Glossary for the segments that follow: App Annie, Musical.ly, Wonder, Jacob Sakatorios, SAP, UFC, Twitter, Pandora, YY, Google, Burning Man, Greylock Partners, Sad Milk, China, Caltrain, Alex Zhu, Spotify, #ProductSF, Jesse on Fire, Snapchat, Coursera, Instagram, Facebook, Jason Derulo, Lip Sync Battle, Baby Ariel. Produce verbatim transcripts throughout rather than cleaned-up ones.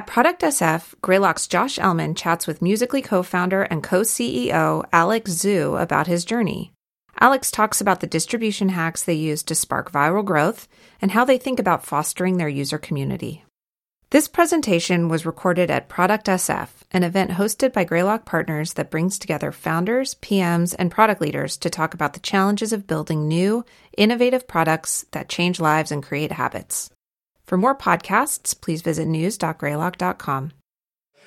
At Product S F, Greylock's Josh Elman chats with Musical.ly co-founder and co-C E O Alex Zhu about his journey. Alex talks about the distribution hacks they use to spark viral growth and how they think about fostering their user community. This presentation was recorded at Product S F, an event hosted by Greylock Partners that brings together founders, P Ms, and product leaders to talk about the challenges of building new, innovative products that change lives and create habits. For more podcasts, please visit news dot greylock dot com.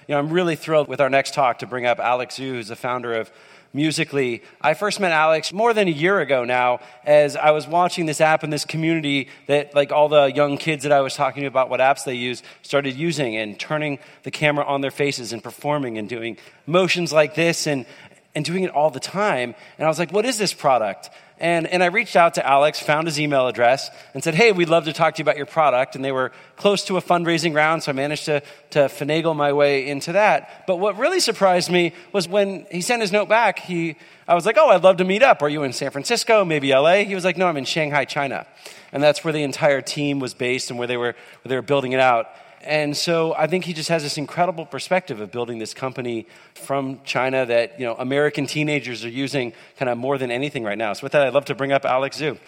You know, I'm really thrilled with our next talk to bring up Alex Zhu, who's the founder of Musical.ly. I first met Alex more than a year ago now as I was watching this app and this community that, like, all the young kids that I was talking to about what apps they use started using and turning the camera on their faces and performing and doing motions like this and, and doing it all the time. And I was like, what is this product? And and I reached out to Alex, found his email address, and said, hey, we'd love to talk to you about your product. And they were close to a fundraising round, so I managed to, to finagle my way into that. But what really surprised me was when he sent his note back, he I was like, oh, I'd love to meet up. Are you in San Francisco, maybe L A? He was like, no, I'm in Shanghai, China. And that's where the entire team was based and where they were where they were building it out. And so I think he just has this incredible perspective of building this company from China that, you know, American teenagers are using kind of more than anything right now. So with that, I'd love to bring up Alex Zhu.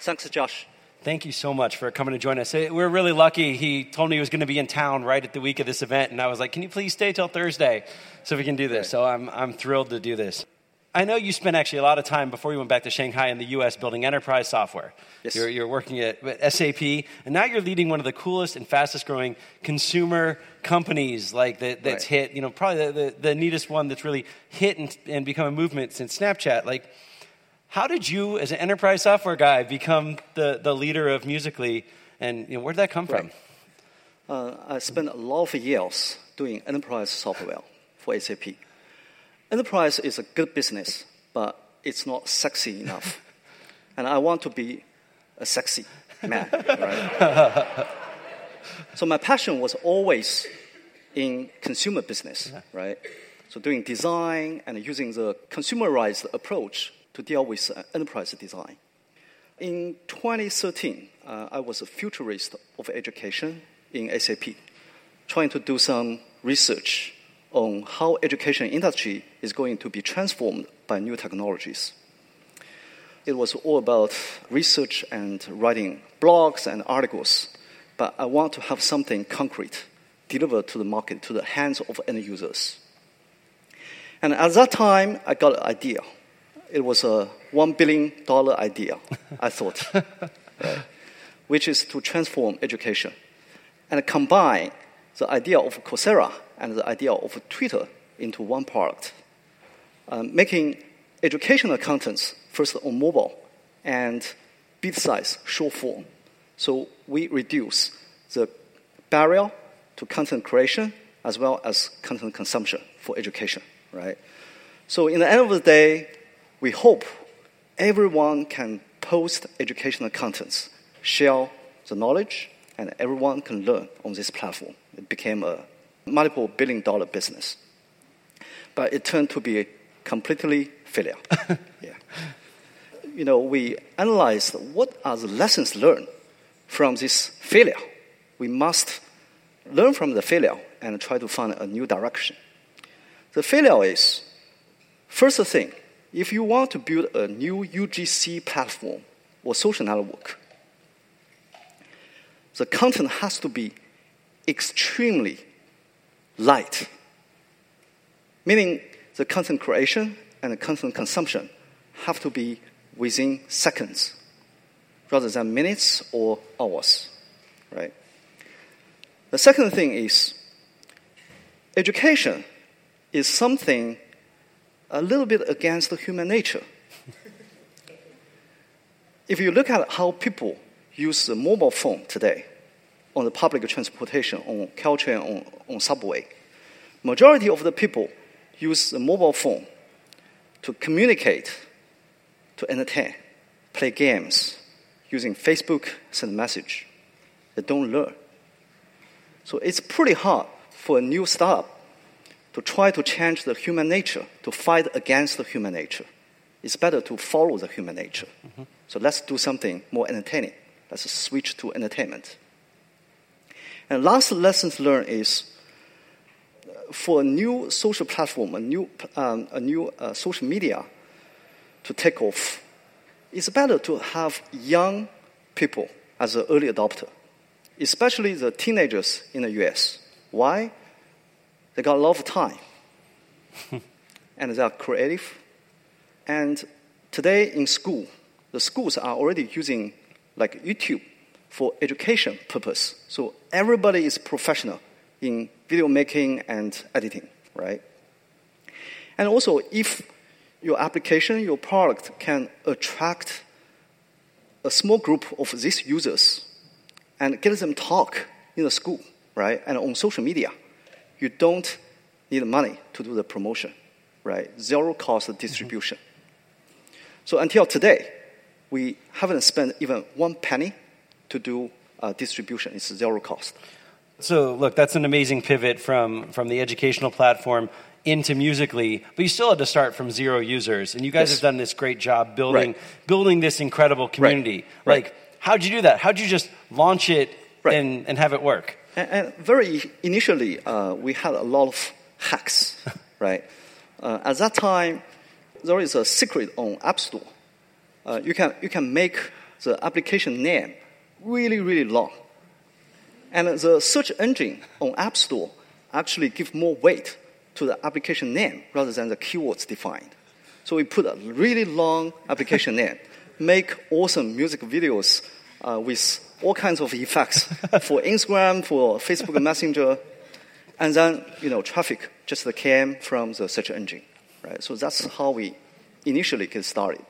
Thanks, Josh. Thank you so much for coming to join us. We're really lucky. He told me he was going to be in town right at the week of this event, and I was like, can you please stay till Thursday so we can do this? So I'm I'm thrilled to do this. I know you spent actually a lot of time before you went back to Shanghai in the U S building enterprise software. Yes. You're, you're working at, at S A P, and now you're leading one of the coolest and fastest growing consumer companies like that, that's right. hit, you know, probably the, the, the neatest one that's really hit and, and become a movement since Snapchat. Like, how did you, as an enterprise software guy, become the, the leader of Musical.ly, and you know, where did that come right. from? Uh, I spent a lot of years doing enterprise software for S A P. Enterprise is a good business, but it's not sexy enough. And I want to be a sexy man, right? So my passion was always in consumer business, right? So doing design and using the consumerized approach to deal with enterprise design. In twenty thirteen, uh, I was a futurist of education in S A P, trying to do some research on how education industry is going to be transformed by new technologies. It was all about research and writing blogs and articles, but I want to have something concrete delivered to the market, to the hands of end users. And at that time, I got an idea. It was a one billion dollars idea, I thought, right? Which is to transform education and combine the idea of Coursera and the idea of Twitter into one product, um, making educational contents first on mobile and bit size, short form. So we reduce the barrier to content creation as well as content consumption for education, right? So in the end of the day, we hope everyone can post educational contents, share the knowledge, and everyone can learn on this platform. It became a multiple billion dollar business. But it turned to be a completely failure. yeah. You know, we analyzed what are the lessons learned from this failure. We must learn from the failure and try to find a new direction. The failure is, first thing, if you want to build a new U G C platform or social network, the content has to be extremely light, meaning the content creation and the content consumption have to be within seconds rather than minutes or hours, right? The second thing is education is something a little bit against the human nature. If you look at how people use the mobile phone today on the public transportation, on Caltrain, on, on subway. Majority of the people use the mobile phone to communicate, to entertain, play games, using Facebook, send message. They don't learn. So it's pretty hard for a new startup to try to change the human nature, to fight against the human nature. It's better to follow the human nature. Mm-hmm. So let's do something more entertaining. Let's switch to entertainment. And last lesson learned is, for a new social platform, a new, um, a new uh, social media to take off, it's better to have young people as an early adopter, especially the teenagers in the U S. Why? They got a lot of time, and they are creative. And today in school, the schools are already using like YouTube for education purpose. So everybody is professional in video making and editing, right? And also, if your application, your product can attract a small group of these users and get them talk in the school, right, and on social media, you don't need money to do the promotion, right? Zero cost distribution. Mm-hmm. So until today, we haven't spent even one penny to do uh, distribution. It's zero cost. So look, that's an amazing pivot from, from the educational platform into Musical.ly, but you still had to start from zero users, and you guys yes. have done this great job building right. building this incredible community. Right. Like, right. how'd you do that? How'd you just launch it right. and, and have it work? And, and very initially, uh, we had a lot of hacks, right? Uh, at that time, there is a secret on App Store. Uh, you can you can make the application name really, really long. And the search engine on App Store actually give more weight to the application name rather than the keywords defined. So we put a really long application name, make awesome music videos uh, with all kinds of effects for Instagram, for Facebook Messenger, and then you know traffic just came from the search engine. Right? So that's how we initially get started.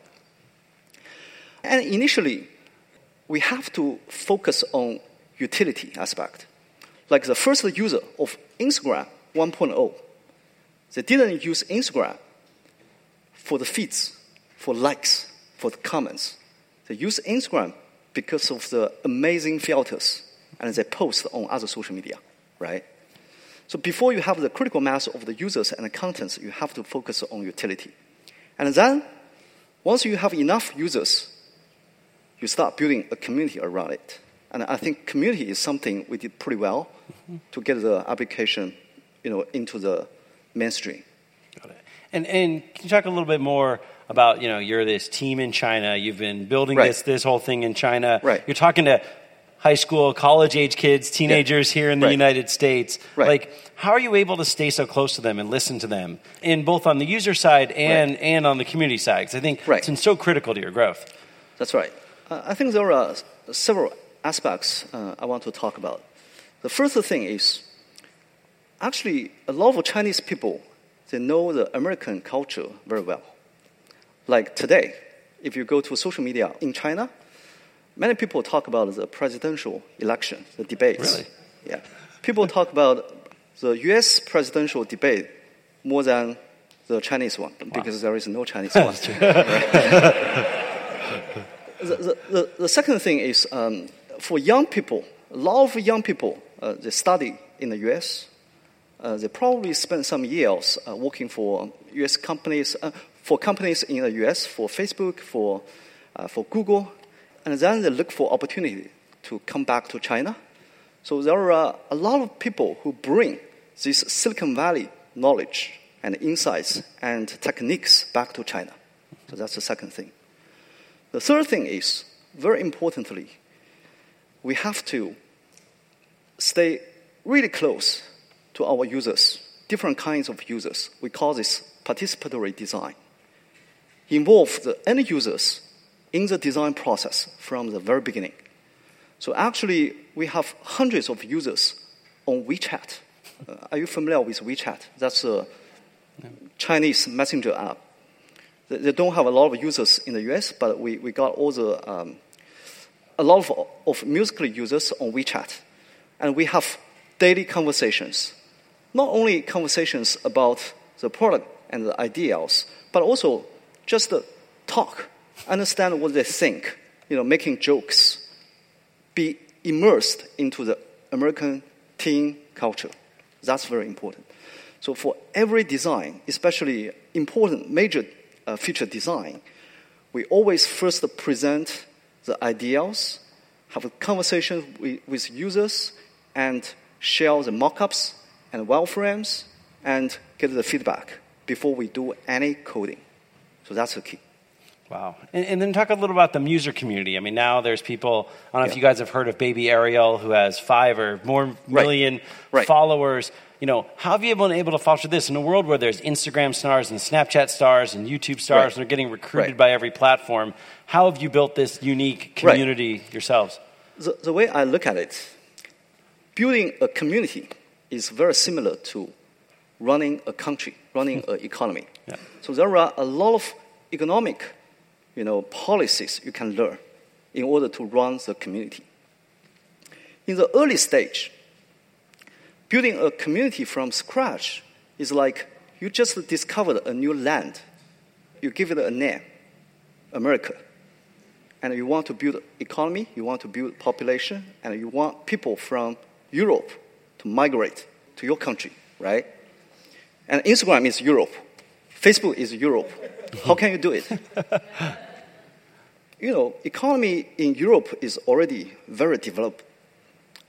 And initially, we have to focus on utility aspect. Like the first user of Instagram one point oh, they didn't use Instagram for the feeds, for likes, for the comments. They use Instagram because of the amazing filters, and they post on other social media, right? So before you have the critical mass of the users and the contents, you have to focus on utility. And then, once you have enough users, you start building a community around it. And I think community is something we did pretty well mm-hmm. to get the application, you know, into the mainstream. Got it. And and can you talk a little bit more about, you know, you're this team in China, you've been building right. this this whole thing in China. Right. You're talking to high school, college age kids, teenagers yeah. here in the right. United States. Right. Like, how are you able to stay so close to them and listen to them, in both on the user side and, right. and on the community side? Because I think right. it's been so critical to your growth. That's right. Uh, I think there are several aspects uh, I want to talk about. The first thing is, actually, a lot of Chinese people, they know the American culture very well. Like today, if you go to social media in China, many people talk about the presidential election, the debates. Really? Yeah. People talk about the U S presidential debate more than the Chinese one, wow. because there is no Chinese one. That's true. The, the, the, the second thing is, um, for young people, a lot of young people, uh, they study in the U S. Uh, they probably spend some years uh, working for U S companies, uh, for companies in the U S, for Facebook, for, uh, for Google. And then they look for opportunity to come back to China. So there are a lot of people who bring this Silicon Valley knowledge and insights and techniques back to China. So that's the second thing. The third thing is, very importantly, we have to stay really close to our users, different kinds of users. We call this participatory design. Involve the end users in the design process from the very beginning. So actually, we have hundreds of users on WeChat. Uh, are you familiar with WeChat? That's a Chinese messenger app. They don't have a lot of users in the U S, but we, we got all the, um, a lot of, of Musical.ly users on WeChat. And we have daily conversations. Not only conversations about the product and the ideals, but also just the talk, understand what they think, you know, making jokes, be immersed into the American teen culture. That's very important. So for every design, especially important major Uh, feature design, we always first present the ideals, have a conversation with, with users, and share the mockups and wireframes and get the feedback before we do any coding. So that's the key. Wow. And, and then talk a little about the user community. I mean, now there's people, I don't know yeah. if you guys have heard of Baby Ariel, who has five or more million right. Right. followers. You know, how have you been able to foster this in a world where there's Instagram stars and Snapchat stars and YouTube stars right. and they're getting recruited right. by every platform? How have you built this unique community right. yourselves? The, the way I look at it, building a community is very similar to running a country, running an economy. Yeah. So there are a lot of economic, you know, policies you can learn in order to run the community. In the early stage, building a community from scratch is like you just discovered a new land. You give it a name, America. And you want to build economy, you want to build population, and you want people from Europe to migrate to your country, right? And Instagram is Europe. Facebook is Europe. How can you do it? You know, economy in Europe is already very developed.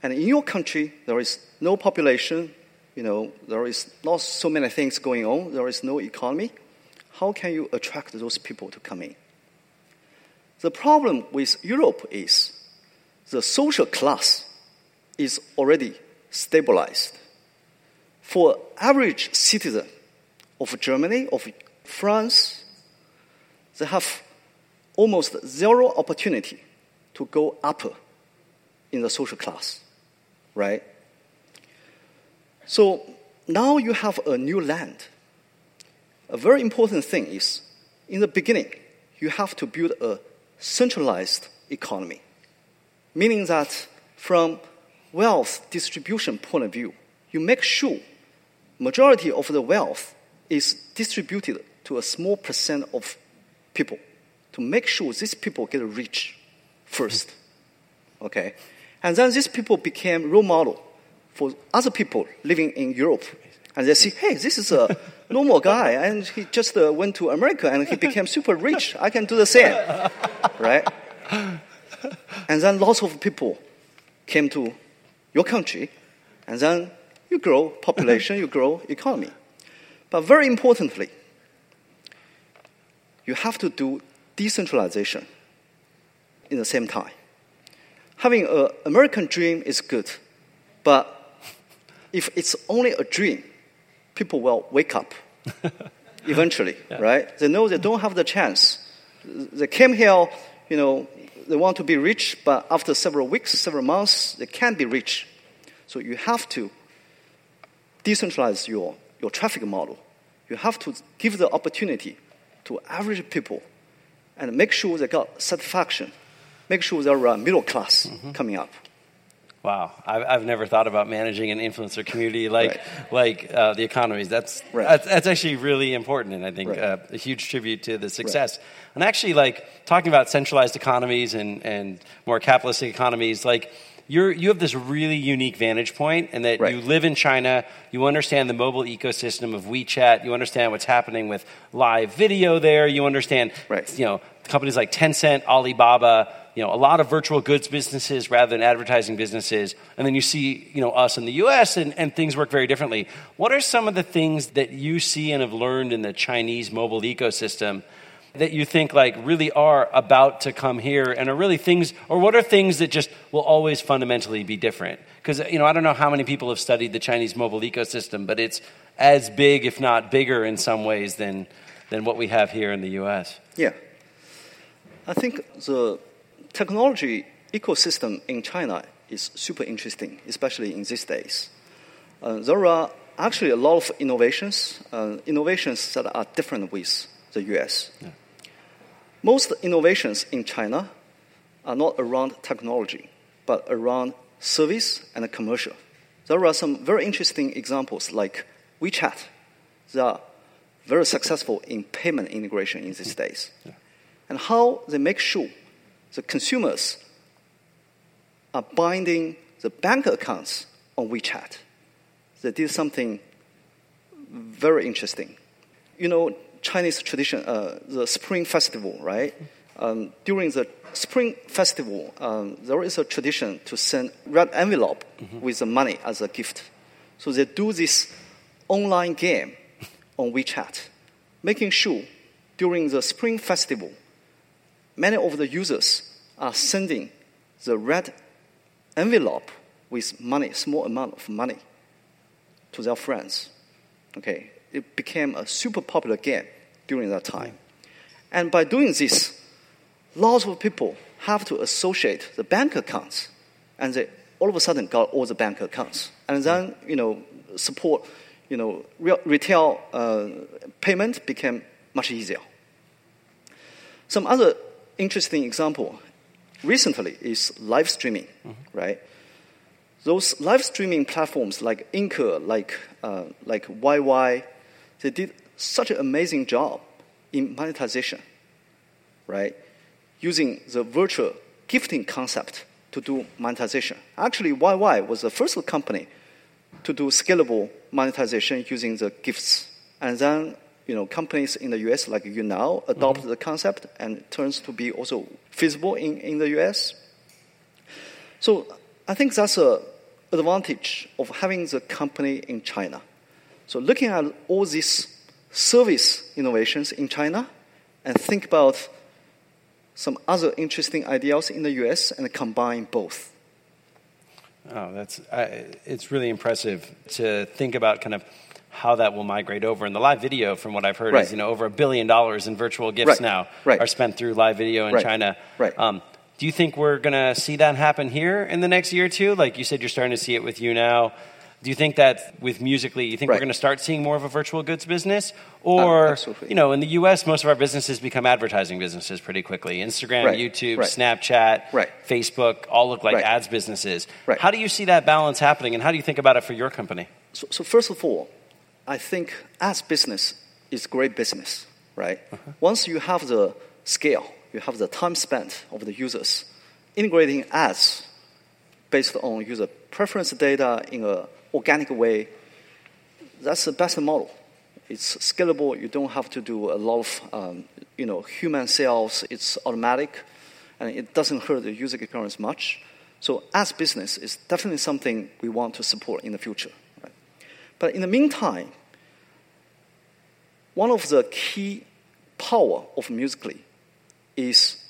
And in your country, there is no population, you know, there is not so many things going on, there is no economy. How can you attract those people to come in? The problem with Europe is the social class is already stabilized. For average citizen of Germany, of France, they have almost zero opportunity to go up in the social class. Right? So now you have a new land. A very important thing is, in the beginning, you have to build a centralized economy, meaning that from wealth distribution point of view, you make sure majority of the wealth is distributed to a small percent of people to make sure these people get rich first. Okay? And then these people became role model for other people living in Europe. And they see, hey, this is a normal guy, and he just uh, went to America, and he became super rich. I can do the same, right? And then lots of people came to your country, and then you grow population, you grow economy. But very importantly, you have to do decentralization in the same time. Having an American dream is good, but if it's only a dream, people will wake up eventually, yeah. right? They know they don't have the chance. They came here, you know, they want to be rich, but after several weeks, several months, they can't be rich. So you have to decentralize your, your traffic model. You have to give the opportunity to average people and make sure they got satisfaction, make sure there are middle class mm-hmm. coming up. Wow, I've, I've never thought about managing an influencer community like right. like uh, the economies. That's, right. that's that's actually really important, and I think right. uh, a huge tribute to the success. Right. And actually, like talking about centralized economies and, and more capitalistic economies, like you're you have this really unique vantage point, and that right. you live in China, you understand the mobile ecosystem of WeChat, you understand what's happening with live video there, you understand right. you know companies like Tencent, Alibaba. You know, a lot of virtual goods businesses rather than advertising businesses. And then you see, you know, us in the U S and, and things work very differently. What are some of the things that you see and have learned in the Chinese mobile ecosystem that you think like really are about to come here and are really things, or what are things that just will always fundamentally be different? Because, you know, I don't know how many people have studied the Chinese mobile ecosystem, but it's as big, if not bigger in some ways than, than what we have here in the U S. Yeah. I think the technology ecosystem in China is super interesting, especially in these days. Uh, there are actually a lot of innovations, uh, innovations that are different with the U S. Yeah. Most innovations in China are not around technology, but around service and commercial. There are some very interesting examples like WeChat. They are very successful in payment integration in these days. Yeah. And how they make sure the consumers are binding the bank accounts on WeChat. They did something very interesting. You know, Chinese tradition, uh, the Spring Festival, right? um, during the Spring Festival, um, there is a tradition to send red envelope mm-hmm. with the money as a gift. So they do this online game on WeChat, making sure during the Spring Festival, many of the users are sending the red envelope with money, small amount of money, to their friends. Okay, it became a super popular game during that time. And by doing this, lots of people have to associate the bank accounts, and they all of a sudden got all the bank accounts. And then, you know, support, you know, re- retail uh, payment became much easier. Some other interesting example recently is live streaming, mm-hmm. right? Those live streaming platforms like Inca, like uh, like Y Y, they did such an amazing job in monetization, right? Using the virtual gifting concept to do monetization. Actually, Y Y was the first company to do scalable monetization using the gifts. And then, you know, companies in the U S like you now adopt mm-hmm. the concept, and it turns to be also feasible in, in the U S. So I think that's an advantage of having the company in China. So looking at all these service innovations in China and think about some other interesting ideas in the U S and combine both. Oh, that's I, it's really impressive to think about kind of how that will migrate over. And the live video, from what I've heard, right. is you know over a billion dollars in virtual gifts right. now right. are spent through live video in right. China. Right. Um, do you think we're going to see that happen here in the next year or two? Like you said, you're starting to see it with you now. Do you think that with Musical.ly, you think right. we're going to start seeing more of a virtual goods business? Or, uh, you know, in the U S, most of our businesses become advertising businesses pretty quickly. Instagram, right. YouTube, right. Snapchat, right. Facebook, all look like right. ads businesses. Right. How do you see that balance happening, and how do you think about it for your company? So, so first of all, I think ads business is great business, right? Uh-huh. Once you have the scale, you have the time spent of the users, integrating ads based on user preference data in a organic way, that's the best model. It's scalable. You don't have to do a lot of um, you know, human sales. It's automatic, and it doesn't hurt the user experience much. So as business, it's definitely something we want to support in the future. Right? But in the meantime, one of the key power of Musical.ly is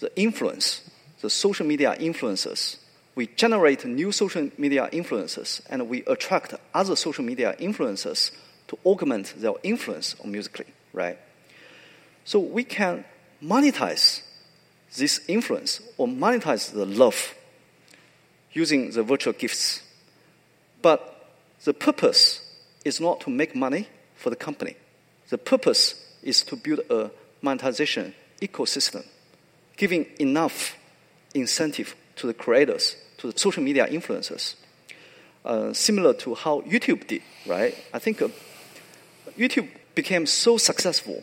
the influence, the social media influencers. We generate new social media influencers, and we attract other social media influencers to augment their influence on Musical.ly, right? So we can monetize this influence or monetize the love using the virtual gifts. But the purpose is not to make money for the company. The purpose is to build a monetization ecosystem, giving enough incentive to the creators, to the social media influencers, uh, similar to how YouTube did, right? I think uh, YouTube became so successful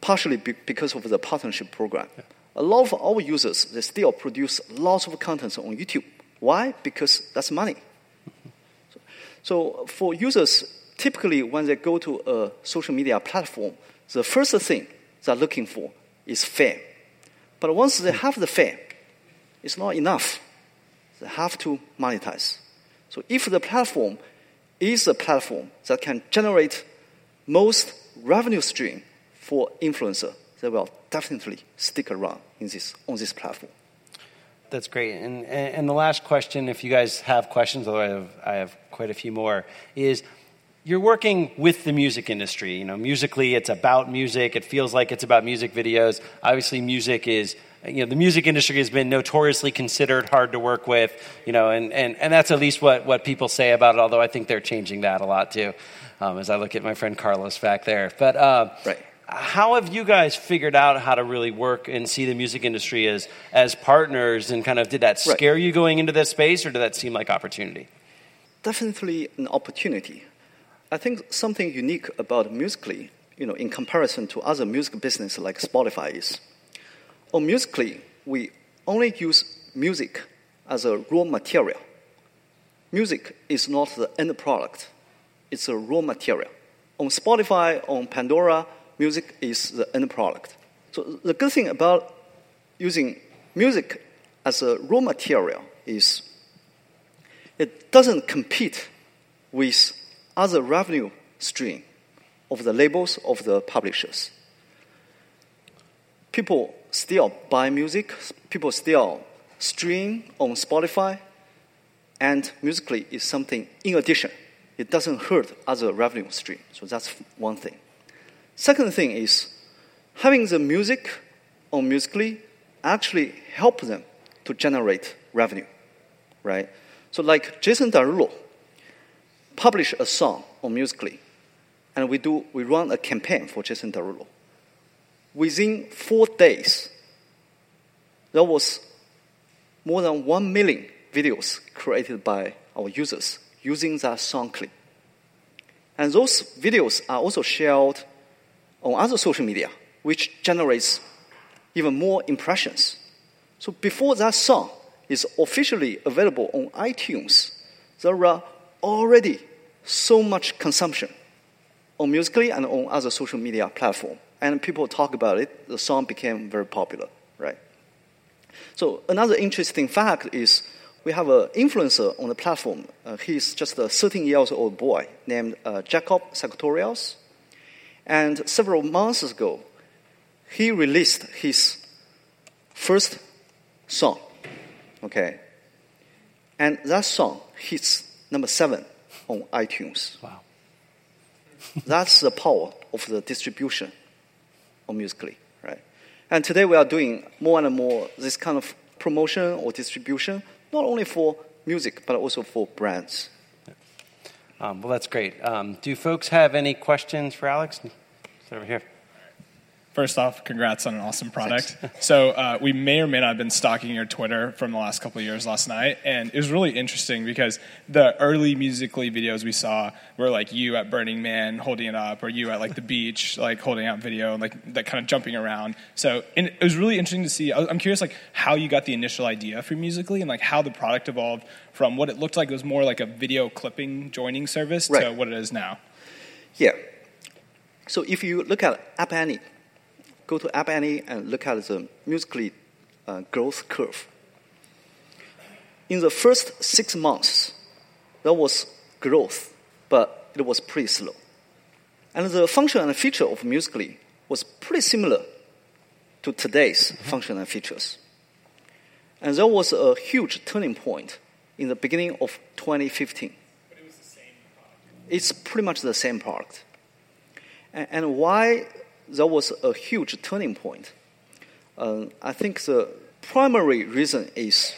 partially be- because of the partnership program. Yeah. A lot of our users, they still produce lots of contents on YouTube. Why? Because that's money. Mm-hmm. So, so for users, typically when they go to a social media platform, the first thing they're looking for is fame. But once they have the fame, it's not enough. They have to monetize. So if the platform is a platform that can generate most revenue stream for influencer, they will definitely stick around in this on this platform. That's great. And, and the last question, if you guys have questions, although I have, I have quite a few more, is you're working with the music industry. You know, Musical.ly, it's about music. It feels like it's about music videos. Obviously, music is... You know, the music industry has been notoriously considered hard to work with, you know, and, and, and that's at least what, what people say about it, although I think they're changing that a lot too, um, as I look at my friend Carlos back there. But uh, right. how have you guys figured out how to really work and see the music industry as, as partners, and kind of did that scare right. you going into this space, or did that seem like opportunity? Definitely an opportunity. I think something unique about Musical.ly, you know, in comparison to other music business like Spotify is, on Musical.ly, we only use music as a raw material. Music is not the end product. It's a raw material. On Spotify, on Pandora, music is the end product. So the good thing about using music as a raw material is it doesn't compete with other revenue stream of the labels of the publishers. People still buy music, people still stream on Spotify, and Musical.ly is something in addition. It doesn't hurt other revenue stream. So that's one thing. Second thing is having the music on Musical.ly actually help them to generate revenue, right? So like Jason Derulo publish a song on Musical.ly, and we do we run a campaign for Jason Derulo. Within four days, there was more than one million videos created by our users using that song clip. And those videos are also shared on other social media, which generates even more impressions. So before that song is officially available on iTunes, there are already so much consumption on Musical.ly and on other social media platforms. And people talk about it, the song became very popular, right? So another interesting fact is we have an influencer on the platform. Uh, he's just a thirteen-year-old boy named uh, Jacob Sakatorios. And several months ago, he released his first song, okay? And that song hits number seven on iTunes. Wow. That's the power of the distribution on Musical.ly, right? And today we are doing more and more this kind of promotion or distribution, not only for music, but also for brands. Um, well, that's great. Um, do folks have any questions for Alex? It's over here. First off, congrats on an awesome product. So uh, we may or may not have been stalking your Twitter from the last couple of years last night, and it was really interesting because the early Musical.ly videos we saw were like you at Burning Man holding it up, or you at like the beach like holding out video, and like that kind of jumping around. So and it was really interesting to see. I'm curious like how you got the initial idea for Musical.ly and like how the product evolved from what it looked like it was more like a video clipping joining service right. to what it is now. Yeah. So if you look at App Annie. Go to App Annie and look at the Musical.ly uh, growth curve. In the first six months, there was growth, but it was pretty slow. And the function and feature of Musical.ly was pretty similar to today's mm-hmm. function and features. And there was a huge turning point in the beginning of twenty fifteen. But it was the same product. It's pretty much the same product. And, and why... There was a huge turning point. Uh, I think the primary reason is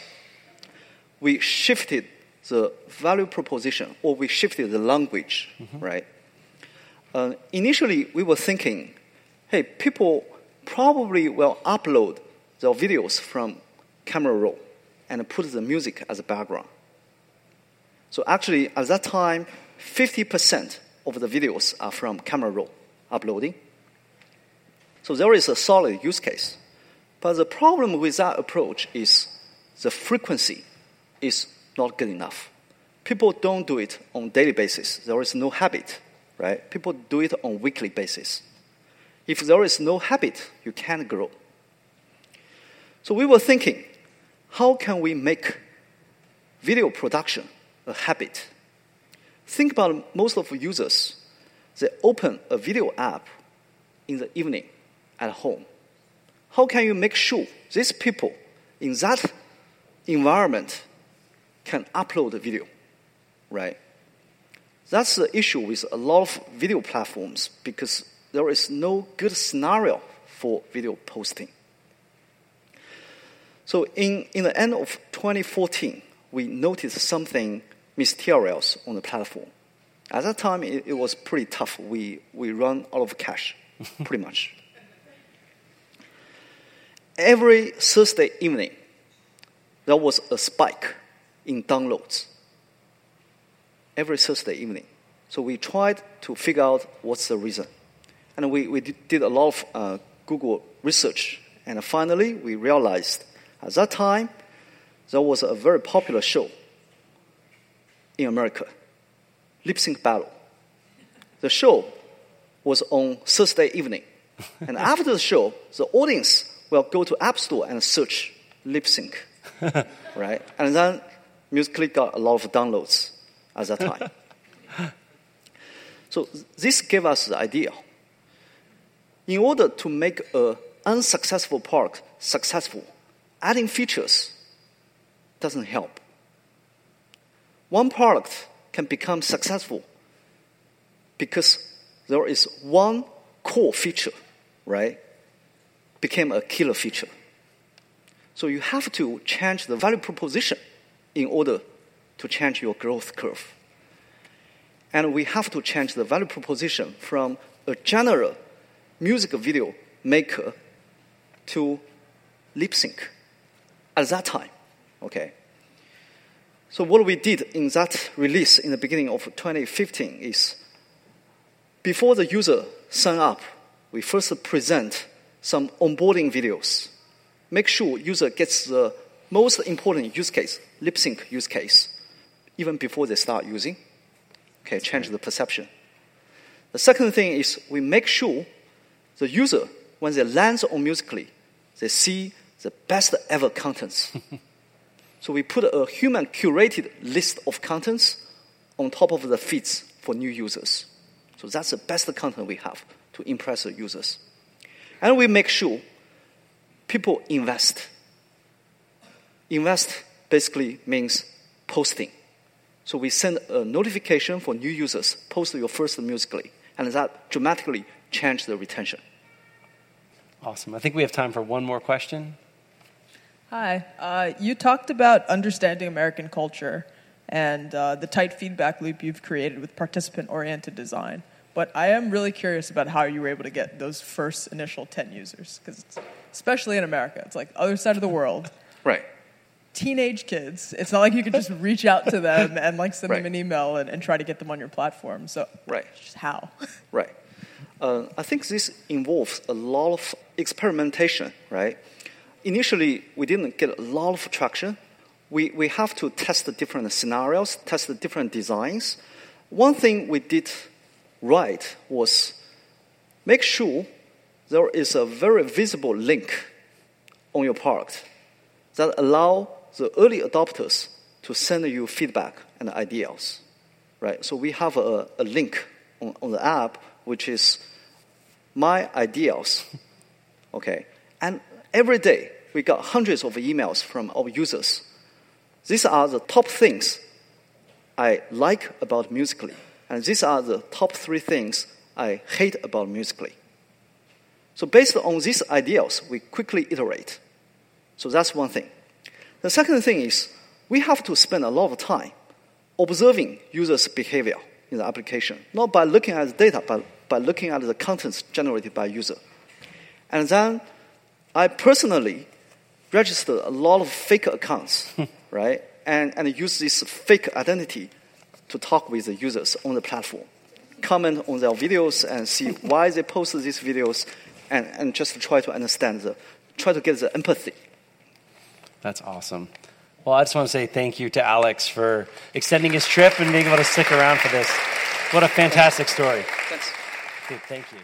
we shifted the value proposition, or we shifted the language, mm-hmm. right? Uh, initially, we were thinking, hey, people probably will upload their videos from camera roll and put the music as a background. So actually, at that time, fifty percent of the videos are from camera roll uploading. So there is a solid use case. But the problem with that approach is the frequency is not good enough. People don't do it on a daily basis. There is no habit, right? People do it on a weekly basis. If there is no habit, you can't grow. So we were thinking, how can we make video production a habit? Think about most of users. They open a video app in the evening. At home. How can you make sure these people in that environment can upload a video, right? That's the issue with a lot of video platforms because there is no good scenario for video posting. So in, in the end of twenty fourteen, we noticed something mysterious on the platform. At that time, it, it was pretty tough. We, we ran out of cash, pretty much. Every Thursday evening, there was a spike in downloads. Every Thursday evening. So we tried to figure out what's the reason. And we, we did a lot of uh, Google research. And finally, we realized at that time, there was a very popular show in America, Lip Sync Battle. The show was on Thursday evening. And after the show, the audience well, go to App Store and search Lip Sync, right? And then Musical.ly got a lot of downloads at that time. So this gave us the idea. In order to make an unsuccessful part successful, adding features doesn't help. One product can become successful because there is one core feature, right, became a killer feature. So you have to change the value proposition in order to change your growth curve. And we have to change the value proposition from a general music video maker to lip sync at that time, okay? So what we did in that release in the beginning of twenty fifteen is, before the user sign up, we first present some onboarding videos. Make sure user gets the most important use case, lip sync use case, even before they start using. Okay, change the perception. The second thing is we make sure the user, when they land on Musical.ly, they see the best ever contents. So we put a human curated list of contents on top of the feeds for new users. So that's the best content we have to impress the users. And we make sure people invest. Invest basically means posting. So we send a notification for new users, post your first Musical.ly, and that dramatically changes the retention. Awesome. I think we have time for one more question. Hi. Uh, you talked about understanding American culture and uh, the tight feedback loop you've created with participant-oriented design. But I am really curious about how you were able to get those first initial ten users, because especially in America, it's like other side of the world. Right. Teenage kids. It's not like you could just reach out to them and like send right. them an email and, and try to get them on your platform. So right. just how? Right. Uh, I think this involves a lot of experimentation, right? Initially, we didn't get a lot of traction. We, we have to test the different scenarios, test the different designs. One thing we did right was make sure there is a very visible link on your product that allow the early adopters to send you feedback and ideas, right? So we have a, a link on, on the app, which is my ideas, okay? And every day, we got hundreds of emails from our users. These are the top things I like about Musical.ly, and these are the top three things I hate about Musical.ly. So based on these ideas, we quickly iterate. So that's one thing. The second thing is we have to spend a lot of time observing users' behavior in the application, not by looking at the data, but by looking at the contents generated by user. And then I personally registered a lot of fake accounts, right? And, and use this fake identity to talk with the users on the platform, comment on their videos and see why they posted these videos, and, and just try to understand, the, try to get the empathy. That's awesome. Well, I just want to say thank you to Alex for extending his trip and being able to stick around for this. What a fantastic story. Thanks. Dude, thank you.